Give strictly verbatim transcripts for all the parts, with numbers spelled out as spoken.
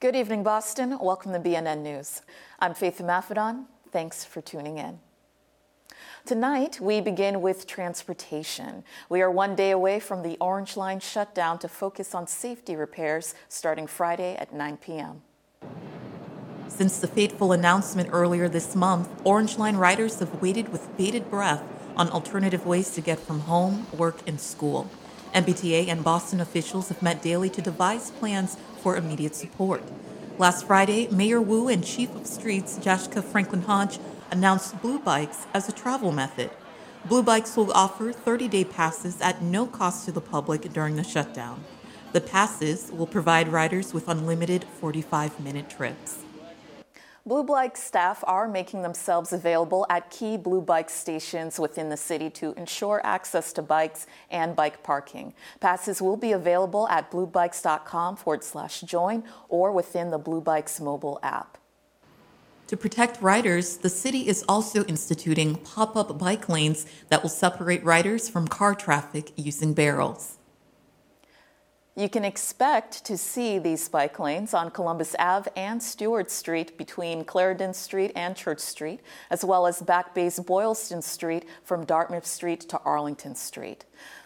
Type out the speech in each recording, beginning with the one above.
Good evening, Boston. Welcome to B N N News. I'm Faith Amaffedon. Thanks for tuning in. Tonight, we begin with transportation. We are one day away from the Orange Line shutdown to focus on safety repairs starting Friday at nine p m Since the fateful announcement earlier this month, Orange Line riders have waited with bated breath on alternative ways to get from home, work, and school. M B T A and Boston officials have met daily to devise plans for immediate support. Last Friday, Mayor Wu and Chief of Streets Jascha Franklin-Hodge announced Blue Bikes as a travel method. Blue Bikes will offer thirty-day passes at no cost to the public during the shutdown. The passes will provide riders with unlimited forty-five minute trips. Blue Bike staff are making themselves available at key Blue Bike stations within the city to ensure access to bikes and bike parking. Passes will be available at bluebikes.com forward slash join or within the Blue Bikes mobile app. To protect riders, the city is also instituting pop-up bike lanes that will separate riders from car traffic using barrels. You can expect to see these bike lanes on Columbus Avenue and Stewart Street between Clarendon Street and Church Street, as well as Back Bay's Boylston Street from Dartmouth Street to Arlington Street.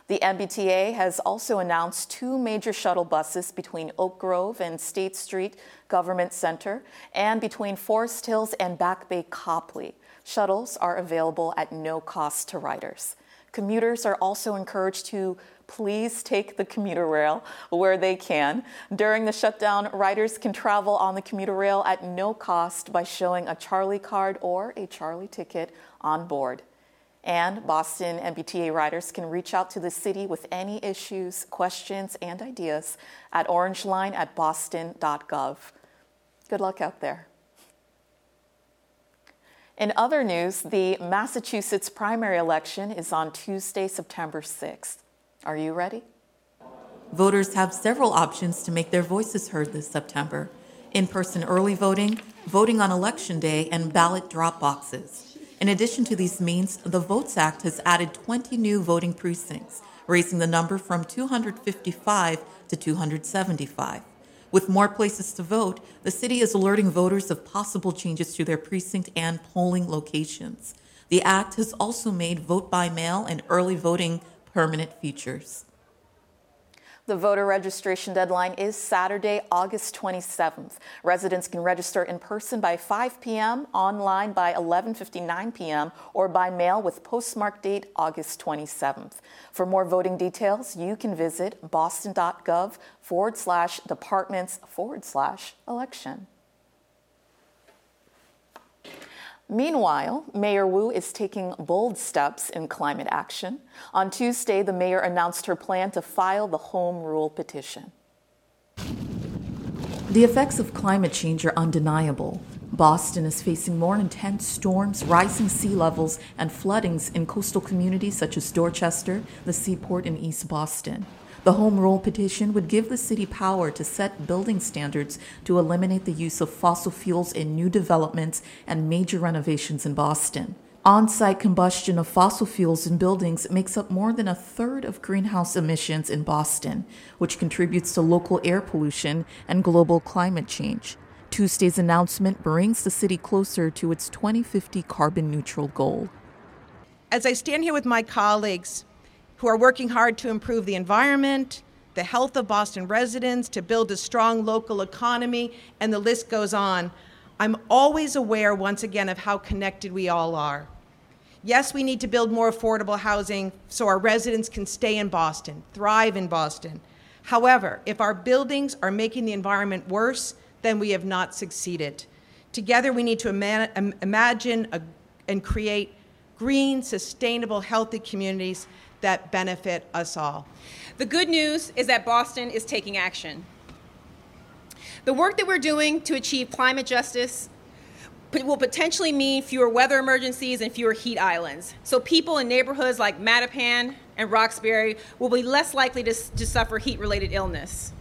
The M B T A has also announced two major shuttle buses between Oak Grove and State Street Government Center and between Forest Hills and Back Bay Copley. Shuttles are available at no cost to riders. Commuters are also encouraged to please take the commuter rail where they can. During the shutdown, riders can travel on the commuter rail at no cost by showing a Charlie card or a Charlie ticket on board. And Boston M B T A riders can reach out to the city with any issues, questions, and ideas at orangeline at boston dot gov. Good luck out there. In other news, the Massachusetts primary election is on Tuesday, September sixth. Are you ready? Voters have several options to make their voices heard this September. In-person early voting, voting on Election Day, and ballot drop boxes. In addition to these means, the Votes Act has added twenty new voting precincts, raising the number from two hundred fifty-five to two hundred seventy-five. With more places to vote, the city is alerting voters of possible changes to their precinct and polling locations. The act has also made vote by mail and early voting permanent features. The voter registration deadline is Saturday, August twenty-seventh. Residents can register in person by five p m, online by eleven fifty-nine p m, or by mail with postmark date August twenty-seventh. For more voting details, you can visit boston dot gov forward slash departments forward slash election. Meanwhile, Mayor Wu is taking bold steps in climate action. On Tuesday, the mayor announced her plan to file the Home Rule petition. The effects of climate change are undeniable. Boston is facing more intense storms, rising sea levels, and floodings in coastal communities such as Dorchester, the Seaport, and East Boston. The Home Rule petition would give the city power to set building standards to eliminate the use of fossil fuels in new developments and major renovations in Boston. On-site combustion of fossil fuels in buildings makes up more than a third of greenhouse emissions in Boston, which contributes to local air pollution and global climate change. Tuesday's announcement brings the city closer to its twenty fifty carbon-neutral goal. As I stand here with my colleagues, who are working hard to improve the environment, the health of Boston residents, to build a strong local economy, and the list goes on. I'm always aware, once again, of how connected we all are. Yes, we need to build more affordable housing so our residents can stay in Boston, thrive in Boston. However, if our buildings are making the environment worse, then we have not succeeded. Together, we need to ima- imagine a, and create green, sustainable, healthy communities that benefit us all. The good news is that Boston is taking action. The work that we're doing to achieve climate justice will potentially mean fewer weather emergencies and fewer heat islands. So people in neighborhoods like Mattapan and Roxbury will be less likely to, to suffer heat-related illness.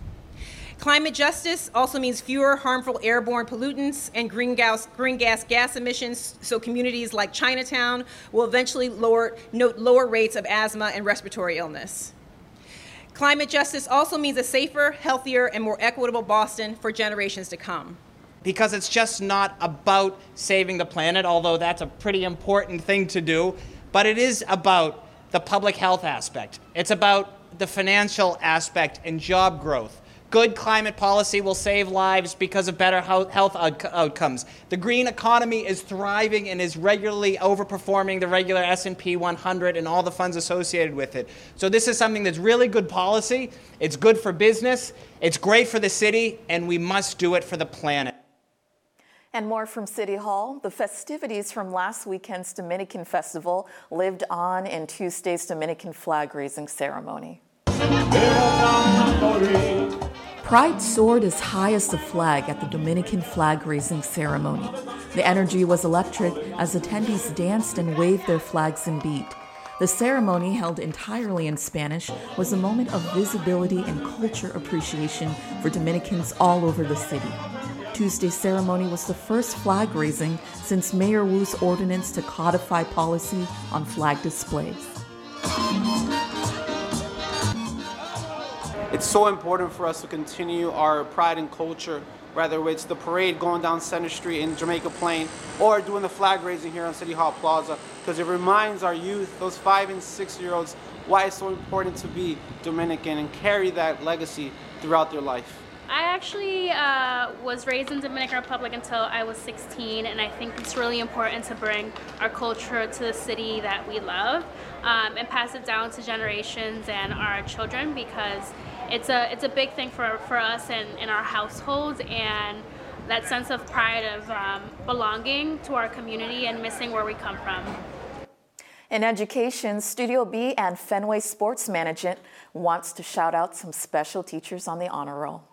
Climate justice also means fewer harmful airborne pollutants and green gas, green gas gas emissions, so communities like Chinatown will eventually lower, note lower rates of asthma and respiratory illness. Climate justice also means a safer, healthier, and more equitable Boston for generations to come. Because it's just not about saving the planet, although that's a pretty important thing to do, but it is about the public health aspect. It's about the financial aspect and job growth. Good climate policy will save lives because of better health outcomes. The green economy is thriving and is regularly overperforming the regular S and P one hundred and all the funds associated with it. So this is something that's really good policy. It's good for business. It's great for the city, and we must do it for the planet. And more from City Hall. The festivities from last weekend's Dominican Festival lived on in Tuesday's Dominican flag-raising ceremony. Pride soared as high as the flag at the Dominican flag-raising ceremony. The energy was electric as attendees danced and waved their flags in beat. The ceremony, held entirely in Spanish, was a moment of visibility and culture appreciation for Dominicans all over the city. Tuesday's ceremony was the first flag raising since Mayor Wu's ordinance to codify policy on flag displays. It's so important for us to continue our pride and culture, whether it's the parade going down Center Street in Jamaica Plain or doing the flag raising here on City Hall Plaza, because it reminds our youth, those five and six year olds, why it's so important to be Dominican and carry that legacy throughout their life. I actually uh, was raised in Dominican Republic until I was sixteen, and I think it's really important to bring our culture to the city that we love um, and pass it down to generations and our children, because it's a it's a big thing for, for us and in our households, and that sense of pride of um, belonging to our community and missing where we come from. In education, Studio B and Fenway Sports Management wants to shout out some special teachers on the honor roll.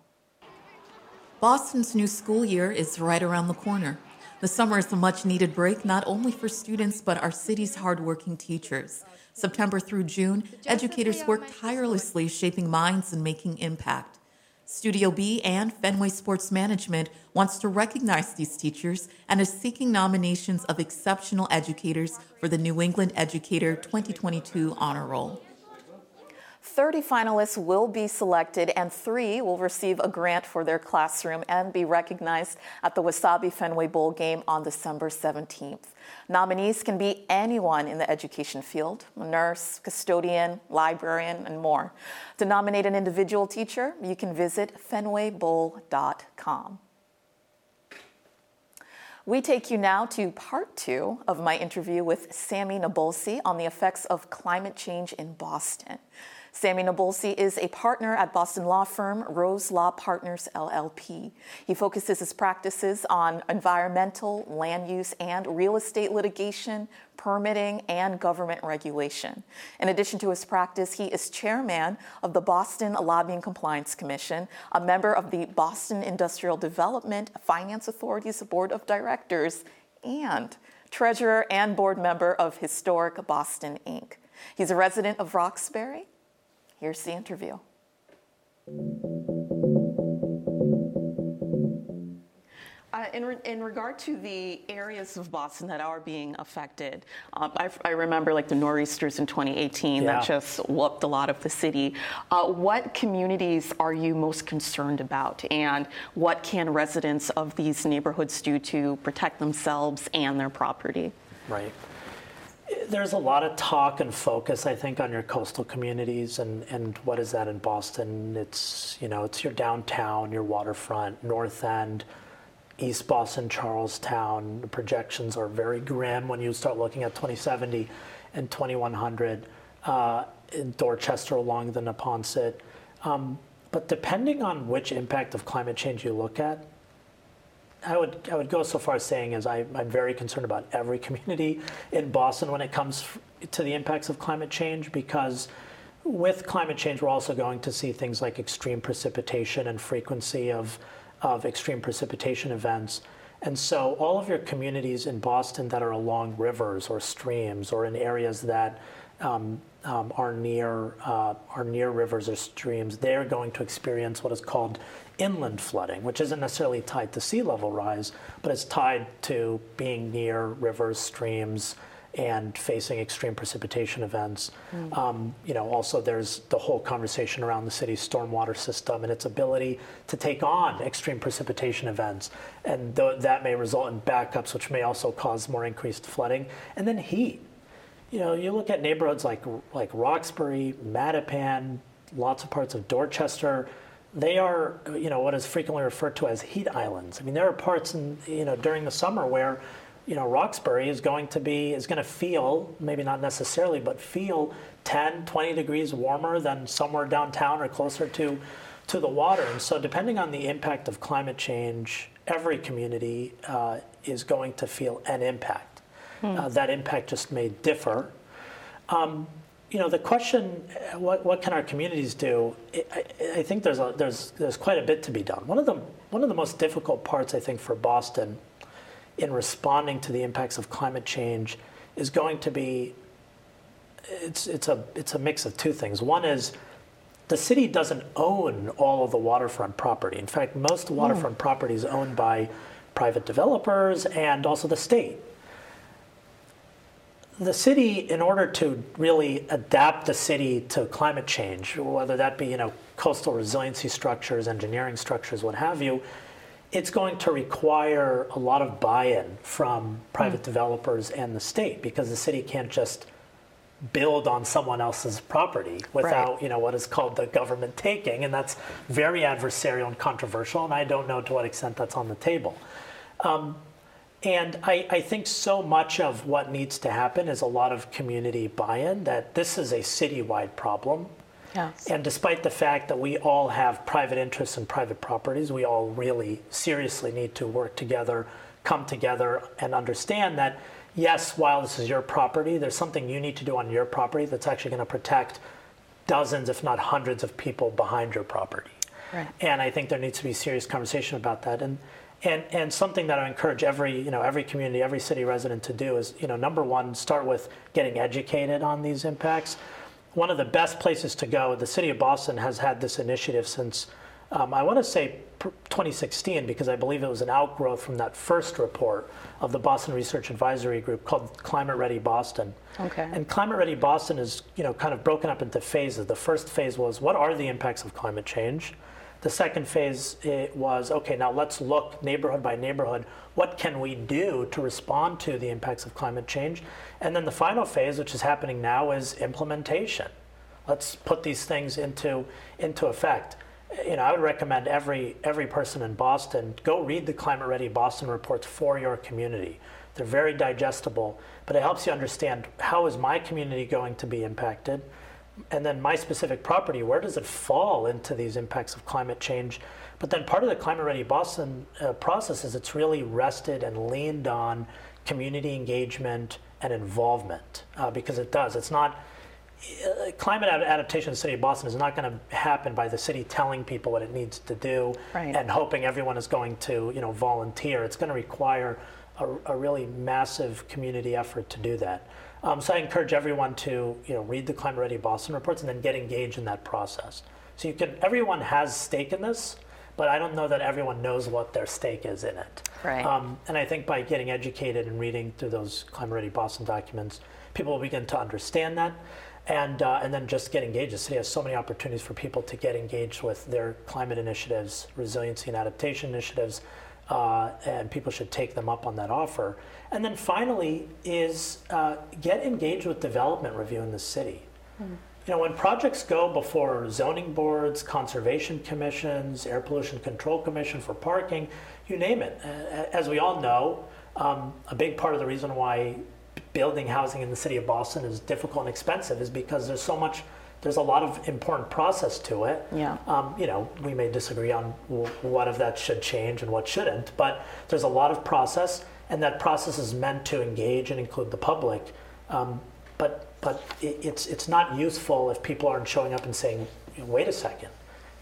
Boston's new school year is right around the corner. The summer is a much-needed break not only for students but our city's hardworking teachers. September through June, educators work tirelessly shaping minds and making impact. Studio B and Fenway Sports Management wants to recognize these teachers and is seeking nominations of exceptional educators for the New England Educator twenty twenty-two Honor Roll. thirty finalists will be selected, and three will receive a grant for their classroom and be recognized at the Wasabi Fenway Bowl game on December seventeenth. Nominees can be anyone in the education field, a nurse, custodian, librarian, and more. To nominate an individual teacher, you can visit Fenway Bowl dot com. We take you now to part two of my interview with Sami Nabolsi on the effects of climate change in Boston. Sami Nabolsi is a partner at Boston law firm Rose Law Partners L L P. He focuses his practices on environmental, land use, and real estate litigation, permitting, and government regulation. In addition to his practice, he is chairman of the Boston Lobbying Compliance Commission, a member of the Boston Industrial Development Finance Authority's Board of Directors, and treasurer and board member of Historic Boston, Incorporated. He's a resident of Roxbury. Here's the interview. Uh, in, re- in regard to the areas of Boston that are being affected, um, I, I remember like the nor'easters in twenty eighteen yeah. that just whooped a lot of the city. Uh, what communities are you most concerned about, and what can residents of these neighborhoods do to protect themselves and their property? Right. There's a lot of talk and focus, I think, on your coastal communities, and, and what is that in Boston? It's, you know, it's your downtown, your waterfront, North End, East Boston, Charlestown. The projections are very grim when you start looking at twenty seventy and twenty-one hundred, uh, in Dorchester along the Neponset. Um, but depending on which impact of climate change you look at, I would I would go so far as saying is I, I'm very concerned about every community in Boston when it comes f- to the impacts of climate change, because with climate change we're also going to see things like extreme precipitation and frequency of of extreme precipitation events. And so all of your communities in Boston that are along rivers or streams or in areas that um, um, are near uh, are near rivers or streams, they're going to experience what is called inland flooding, which isn't necessarily tied to sea level rise, but it's tied to being near rivers, streams, and facing extreme precipitation events. Mm-hmm. Um, you know, also there's the whole conversation around the city's stormwater system and its ability to take on extreme precipitation events. And th- that may result in backups, which may also cause more increased flooding. And then heat. You know, you look at neighborhoods like like Roxbury, Mattapan, lots of parts of Dorchester. They are, you know, what is frequently referred to as heat islands. I mean, there are parts in, you know, during the summer where, you know, Roxbury is going to be, is going to feel, maybe not necessarily, but feel ten, twenty degrees warmer than somewhere downtown or closer to, to the water. And so depending on the impact of climate change, every community uh, is going to feel an impact. Hmm. Uh, that impact just may differ. Um, You know, the question, what what can our communities do? I, I think there's a, there's there's quite a bit to be done. One of the one of the most difficult parts, I think, for Boston in responding to the impacts of climate change is going to be it's it's a it's a mix of two things. One is the city doesn't own all of the waterfront property. In fact, most waterfront mm. property is owned by private developers and also the state. The city, in order to really adapt the city to climate change, whether that be, you know, coastal resiliency structures, engineering structures, what have you, it's going to require a lot of buy-in from private mm. developers and the state, because the city can't just build on someone else's property without, right. you know, what is called the government taking, and that's very adversarial and controversial, and I don't know to what extent that's on the table. Um, And I, I think so much of what needs to happen is a lot of community buy-in, that this is a citywide problem. Yes. And despite the fact that we all have private interests and private properties, we all really seriously need to work together, come together, and understand that, yes, while this is your property, there's something you need to do on your property that's actually going to protect dozens, if not hundreds, of people behind your property. Right. And I think there needs to be serious conversation about that. And And and something that I encourage every, you know, every community, every city resident to do is, you know, number one, start with getting educated on these impacts. One of the best places to go, the city of Boston has had this initiative since, um, I want to say twenty sixteen, because I believe it was an outgrowth from that first report of the Boston Research Advisory Group called Climate Ready Boston. Okay. And Climate Ready Boston is, you know, kind of broken up into phases. The first phase was, what are the impacts of climate change? The second phase it was, okay, now let's look neighborhood by neighborhood. What can we do to respond to the impacts of climate change? And then the final phase, which is happening now, is implementation. Let's put these things into, into effect. You know, I would recommend every, every person in Boston, go read the Climate Ready Boston reports for your community. They're very digestible, but it helps you understand, how is my community going to be impacted? And then my specific property, where does it fall into these impacts of climate change? But then part of the Climate Ready Boston uh, process is it's really rested and leaned on community engagement and involvement, uh, because it does. It's not, uh, climate adaptation in the city of Boston is not going to happen by the city telling people what it needs to do right. and hoping everyone is going to, you know, volunteer. It's going to require a, a really massive community effort to do that. Um, so I encourage everyone to, you know, read the Climate Ready Boston reports and then get engaged in that process. So you can, everyone has stake in this, but I don't know that everyone knows what their stake is in it. Right. Um, and I think by getting educated and reading through those Climate Ready Boston documents, people will begin to understand that, and uh, and then just get engaged. The city has so many opportunities for people to get engaged with their climate initiatives, resiliency and adaptation initiatives, uh, and people should take them up on that offer. And then finally is uh, get engaged with development review in the city. Mm. You know, when projects go before zoning boards, conservation commissions, air pollution control commission for parking, you name it. As we all know, um, a big part of the reason why building housing in the city of Boston is difficult and expensive is because there's so much, there's a lot of important process to it. Yeah. Um, you know, we may disagree on what of that should change and what shouldn't, but there's a lot of process. And that process is meant to engage and include the public, um, but but it, it's it's not useful if people aren't showing up and saying, "Wait a second,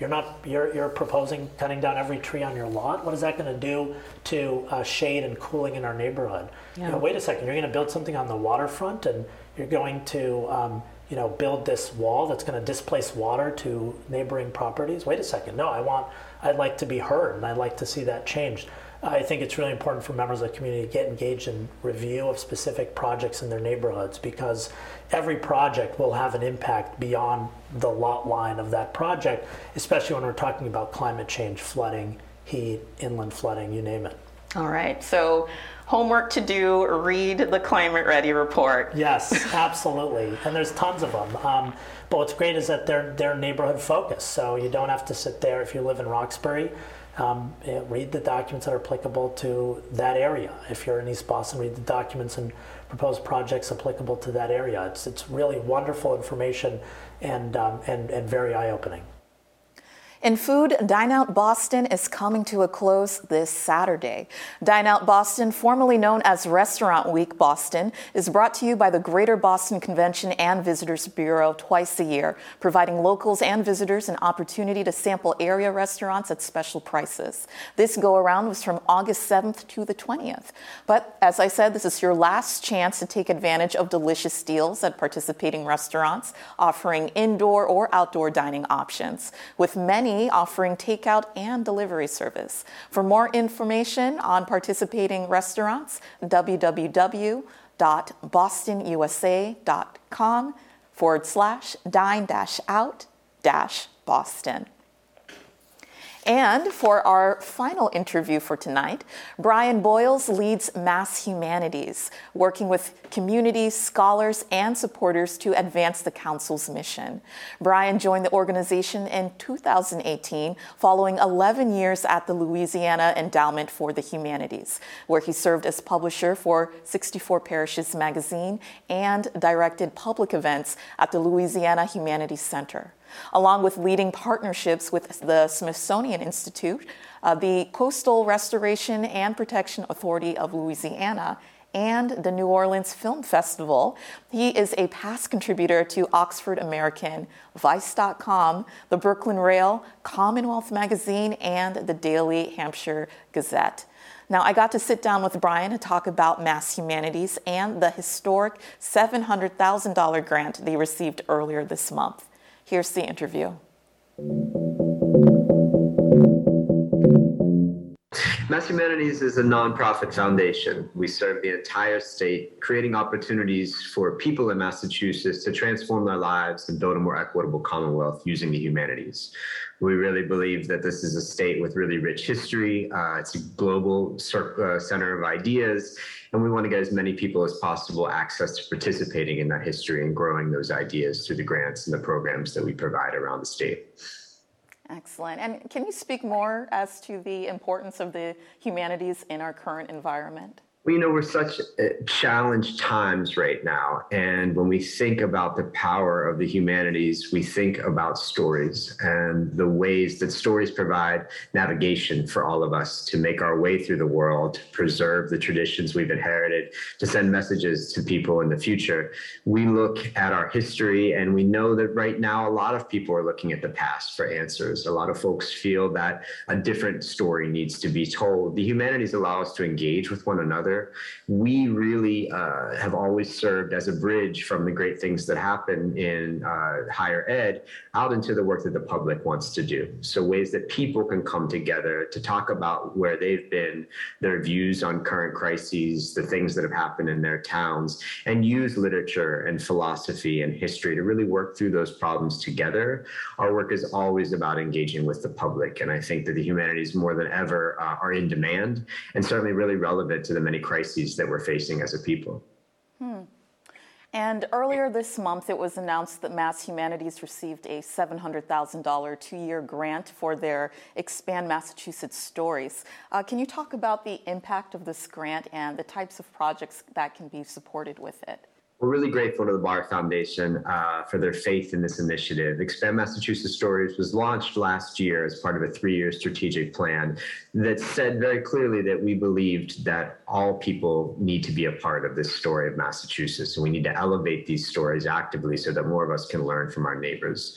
you're not you're you're proposing cutting down every tree on your lot. What is that going to do to uh, shade and cooling in our neighborhood? Yeah. You know, wait a second, you're going to build something on the waterfront, and you're going to um, you know build this wall that's going to displace water to neighboring properties. Wait a second, no, I want I'd like to be heard, and I'd like to see that changed." I think it's really important for members of the community to get engaged in review of specific projects in their neighborhoods, because every project will have an impact beyond the lot line of that project, especially when we're talking about climate change, flooding, heat, inland flooding, you name it. All right, so homework to do, read the Climate Ready report. Yes, absolutely. And there's tons of them. Um, but what's great is that they're, they're neighborhood focused. So you don't have to sit there if you live in Roxbury. Um, read the documents that are applicable to that area. If you're in East Boston, read the documents and proposed projects applicable to that area. It's it's really wonderful information and um, and, and very eye-opening. In food, Dine Out Boston is coming to a close this Saturday. Dine Out Boston, formerly known as Restaurant Week Boston, is brought to you by the Greater Boston Convention and Visitors Bureau twice a year, providing locals and visitors an opportunity to sample area restaurants at special prices. This go-around was from August seventh to the twentieth. But as I said, this is your last chance to take advantage of delicious deals at participating restaurants, offering indoor or outdoor dining options, with many offering takeout and delivery service. For more information on participating restaurants, www.bostonusa.com forward slash dine dash out dash Boston. And for our final interview for tonight, Brian Boyles leads Mass Humanities, working with communities, scholars, and supporters to advance the council's mission. Brian joined the organization in two thousand eighteen, following eleven years at the Louisiana Endowment for the Humanities, where he served as publisher for sixty-four Parishes Magazine and directed public events at the Louisiana Humanities Center. Along with leading partnerships with the Smithsonian Institute, uh, the Coastal Restoration and Protection Authority of Louisiana, and the New Orleans Film Festival, he is a past contributor to Oxford American, Vice dot com, the Brooklyn Rail, Commonwealth Magazine, and the Daily Hampshire Gazette. Now, I got to sit down with Brian to talk about Mass Humanities and the historic seven hundred thousand dollars grant they received earlier this month. Here's the interview. Mass Humanities is a nonprofit foundation. We serve the entire state, creating opportunities for people in Massachusetts to transform their lives and build a more equitable Commonwealth using the humanities. We really believe that this is a state with really rich history. Uh, it's a global cir- uh, center of ideas, and we want to get as many people as possible access to participating in that history and growing those ideas through the grants and the programs that we provide around the state. Excellent. And can you speak more as to the importance of the humanities in our current environment? Well, you know, we're such challenged times right now. And when we think about the power of the humanities, we think about stories and the ways that stories provide navigation for all of us to make our way through the world, preserve the traditions we've inherited, to send messages to people in the future. We look at our history and we know that right now, a lot of people are looking at the past for answers. A lot of folks feel that a different story needs to be told. The humanities allow us to engage with one another. We really uh, have always served as a bridge from the great things that happen in uh, higher ed out into the work that the public wants to do. So ways that people can come together to talk about where they've been, their views on current crises, the things that have happened in their towns, and use literature and philosophy and history to really work through those problems together. Our work is always about engaging with the public, and I think that the humanities more than ever uh, are in demand and certainly really relevant to the many crises that we're facing as a people. Hmm. And earlier this month, it was announced that Mass Humanities received a seven hundred thousand dollars two-year grant for their Expand Massachusetts Stories. Uh, can you talk about the impact of this grant and the types of projects that can be supported with it? We're really grateful to the Barr Foundation uh, for their faith in this initiative. Expand Massachusetts Stories was launched last year as part of a three-year strategic plan that said very clearly that we believed that all people need to be a part of this story of Massachusetts, and we need to elevate these stories actively so that more of us can learn from our neighbors.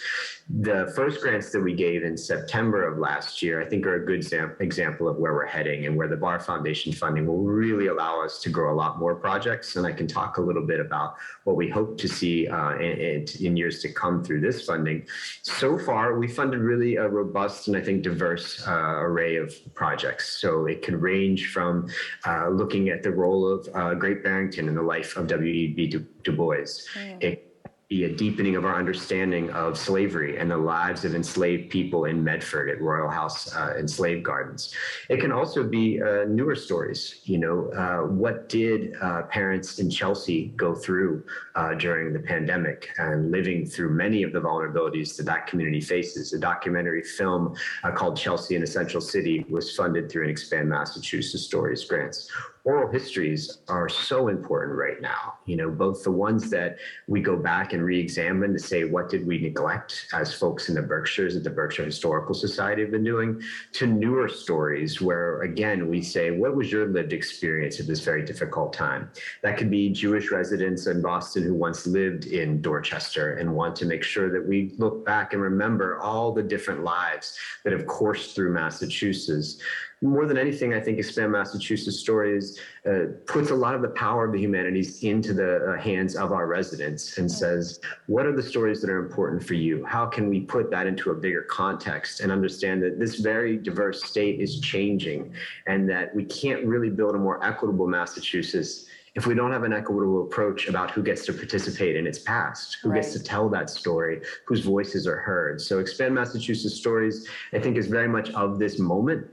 The first grants that we gave in September of last year, I think, are a good sam- example of where we're heading and where the Barr Foundation funding will really allow us to grow a lot more projects, and I can talk a little bit about law. What we hope to see uh, in, in years to come through this funding. So far, we funded really a robust and I think diverse uh, array of projects. So it can range from uh, looking at the role of uh, Great Barrington in the life of W E B Du, du Bois. Yeah. It, be a deepening of our understanding of slavery and the lives of enslaved people in Medford at Royal House uh, and Slave Gardens. It can also be uh, newer stories. You know, uh, what did uh, parents in Chelsea go through uh, during the pandemic and living through many of the vulnerabilities that that community faces? A documentary film uh, called Chelsea, an Essential City was funded through an Expand Massachusetts Stories grants. Oral histories are so important right now, you know, both the ones that we go back and re-examine to say, what did we neglect as folks in the Berkshires that the Berkshire Historical Society have been doing, to newer stories where, again, we say, what was your lived experience at this very difficult time? That could be Jewish residents in Boston who once lived in Dorchester and want to make sure that we look back and remember all the different lives that have coursed through Massachusetts. More than anything, I think Expand Massachusetts Stories uh, puts a lot of the power of the humanities into the uh, hands of our residents and says, what are the stories that are important for you? How can we put that into a bigger context and understand that this very diverse state is changing and that we can't really build a more equitable Massachusetts if we don't have an equitable approach about who gets to participate in its past, who right. gets to tell that story, whose voices are heard. So Expand Massachusetts Stories, I think, is very much of this moment.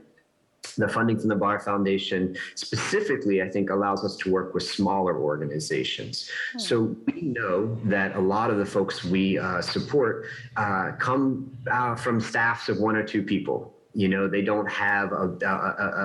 The funding from the Barr Foundation specifically, I think, allows us to work with smaller organizations. Hmm. So we know that a lot of the folks we uh, support uh, come uh, from staffs of one or two people. You know, they don't have a,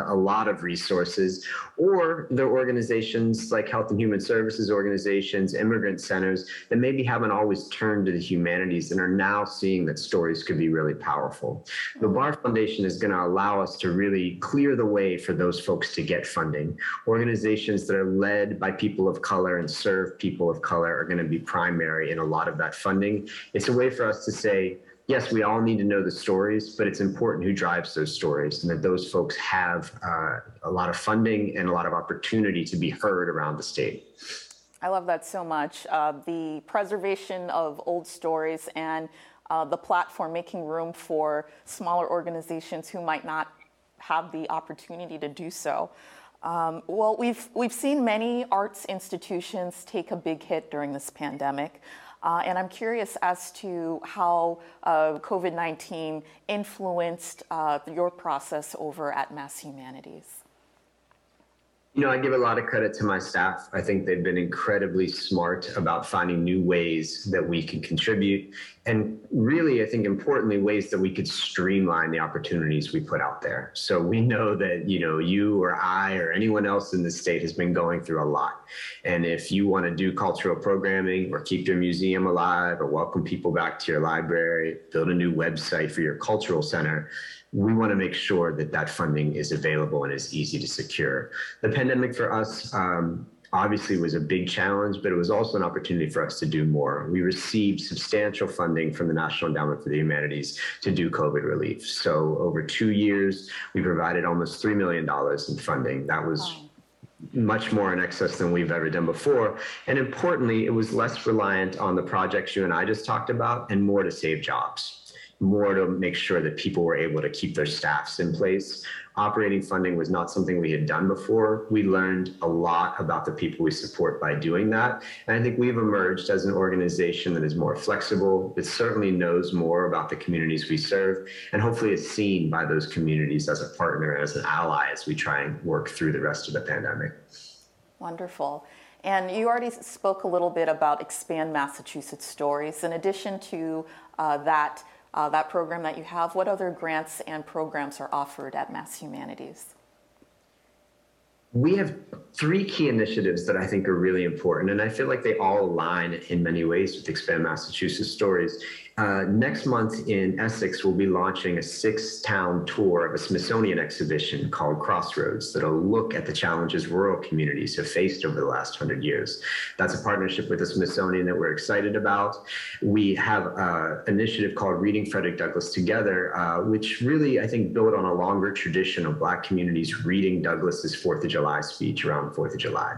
a, a lot of resources, or their organizations like Health and Human Services organizations, immigrant centers that maybe haven't always turned to the humanities and are now seeing that stories could be really powerful. The Barr Foundation is going to allow us to really clear the way for those folks to get funding. Organizations that are led by people of color and serve people of color are going to be primary in a lot of that funding. It's a way for us to say, yes, we all need to know the stories, but it's important who drives those stories and that those folks have uh, a lot of funding and a lot of opportunity to be heard around the state. I love that so much. Uh, the preservation of old stories and uh, the platform making room for smaller organizations who might not have the opportunity to do so. Um, well, we've, we've seen many arts institutions take a big hit during this pandemic. Uh, and I'm curious as to how uh, COVID nineteen influenced uh, your process over at Mass Humanities. You know, I give a lot of credit to my staff. I think they've been incredibly smart about finding new ways that we can contribute. And really, I think importantly, ways that we could streamline the opportunities we put out there. So we know that, you know, you or I or anyone else in the state has been going through a lot. And if you want to do cultural programming or keep your museum alive or welcome people back to your library, build a new website for your cultural center, we want to make sure that that funding is available and is easy to secure. The pandemic for us um, obviously was a big challenge, but it was also an opportunity for us to do more. We received substantial funding from the National Endowment for the Humanities to do COVID relief. So over two years, we provided almost three million dollars in funding. That was wow. much more in excess than we've ever done before. And importantly, it was less reliant on the projects you and I just talked about and more to save jobs. More to make sure that people were able to keep their staffs in place. Operating funding was not something we had done before. We learned a lot about the people we support by doing that. And I think we've emerged as an organization that is more flexible, that certainly knows more about the communities we serve, and hopefully is seen by those communities as a partner, as an ally, as we try and work through the rest of the pandemic. Wonderful. And you already spoke a little bit about Expand Massachusetts Stories. In addition to uh, that, Uh, that program that you have, what other grants and programs are offered at Mass Humanities? We have three key initiatives that I think are really important, and I feel like they all align in many ways with Expand Massachusetts Stories. Uh, next month in Essex, we'll be launching a six-town tour of a Smithsonian exhibition called Crossroads that'll look at the challenges rural communities have faced over the last hundred years. That's a partnership with the Smithsonian that we're excited about. We have an initiative called Reading Frederick Douglass Together, uh, which really, I think, built on a longer tradition of Black communities reading Douglass's Fourth of July speech around Fourth of July.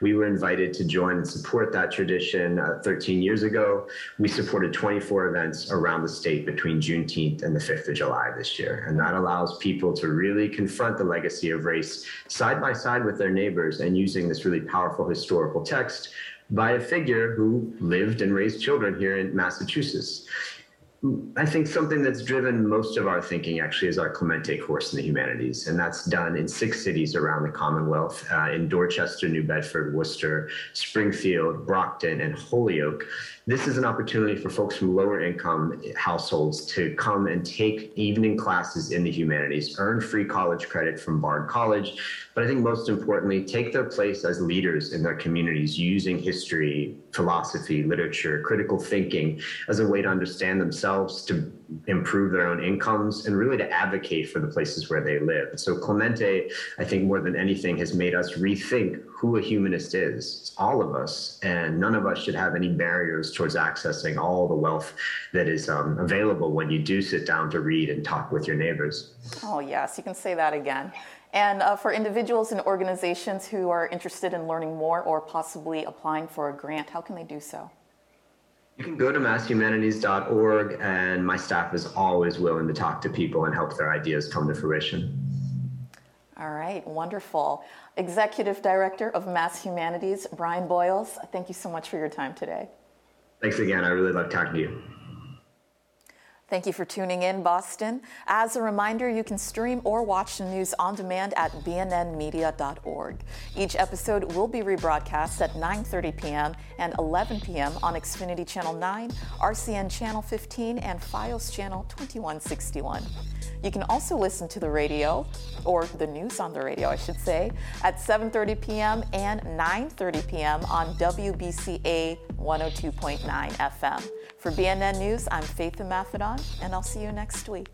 We were invited to join and support that tradition uh, thirteen years ago. We supported twenty-four events around the state between Juneteenth and the fifth of July this year. And that allows people to really confront the legacy of race side by side with their neighbors and using this really powerful historical text by a figure who lived and raised children here in Massachusetts. I think something that's driven most of our thinking actually is our Clemente course in the humanities, and that's done in six cities around the Commonwealth, uh, in Dorchester, New Bedford, Worcester, Springfield, Brockton, and Holyoke. This is an opportunity for folks from lower income households to come and take evening classes in the humanities, earn free college credit from Bard College, but I think most importantly, take their place as leaders in their communities using history, philosophy, literature, critical thinking as a way to understand themselves, to improve their own incomes, and really to advocate for the places where they live. So Clemente, I think more than anything, has made us rethink who a humanist is. It's all of us, and none of us should have any barriers towards accessing all the wealth that is um, available when you do sit down to read and talk with your neighbors. Oh yes, you can say that again. And uh, for individuals and organizations who are interested in learning more or possibly applying for a grant, how can they do so? You can go to mass humanities dot org, and my staff is always willing to talk to people and help their ideas come to fruition. All right, wonderful. Executive Director of Mass Humanities, Brian Boyles, thank you so much for your time today. Thanks again. I really love talking to you. Thank you for tuning in, Boston. As a reminder, you can stream or watch the news on demand at b n n media dot org. Each episode will be rebroadcast at nine thirty p m and eleven p m on Xfinity Channel nine, R C N Channel fifteen, and Fios Channel twenty-one sixty-one. You can also listen to the radio, or the news on the radio, I should say, at seven thirty p m and nine thirty p m on W B C A one oh two point nine F M. For B N N News, I'm Faith Amaffedon, and I'll see you next week.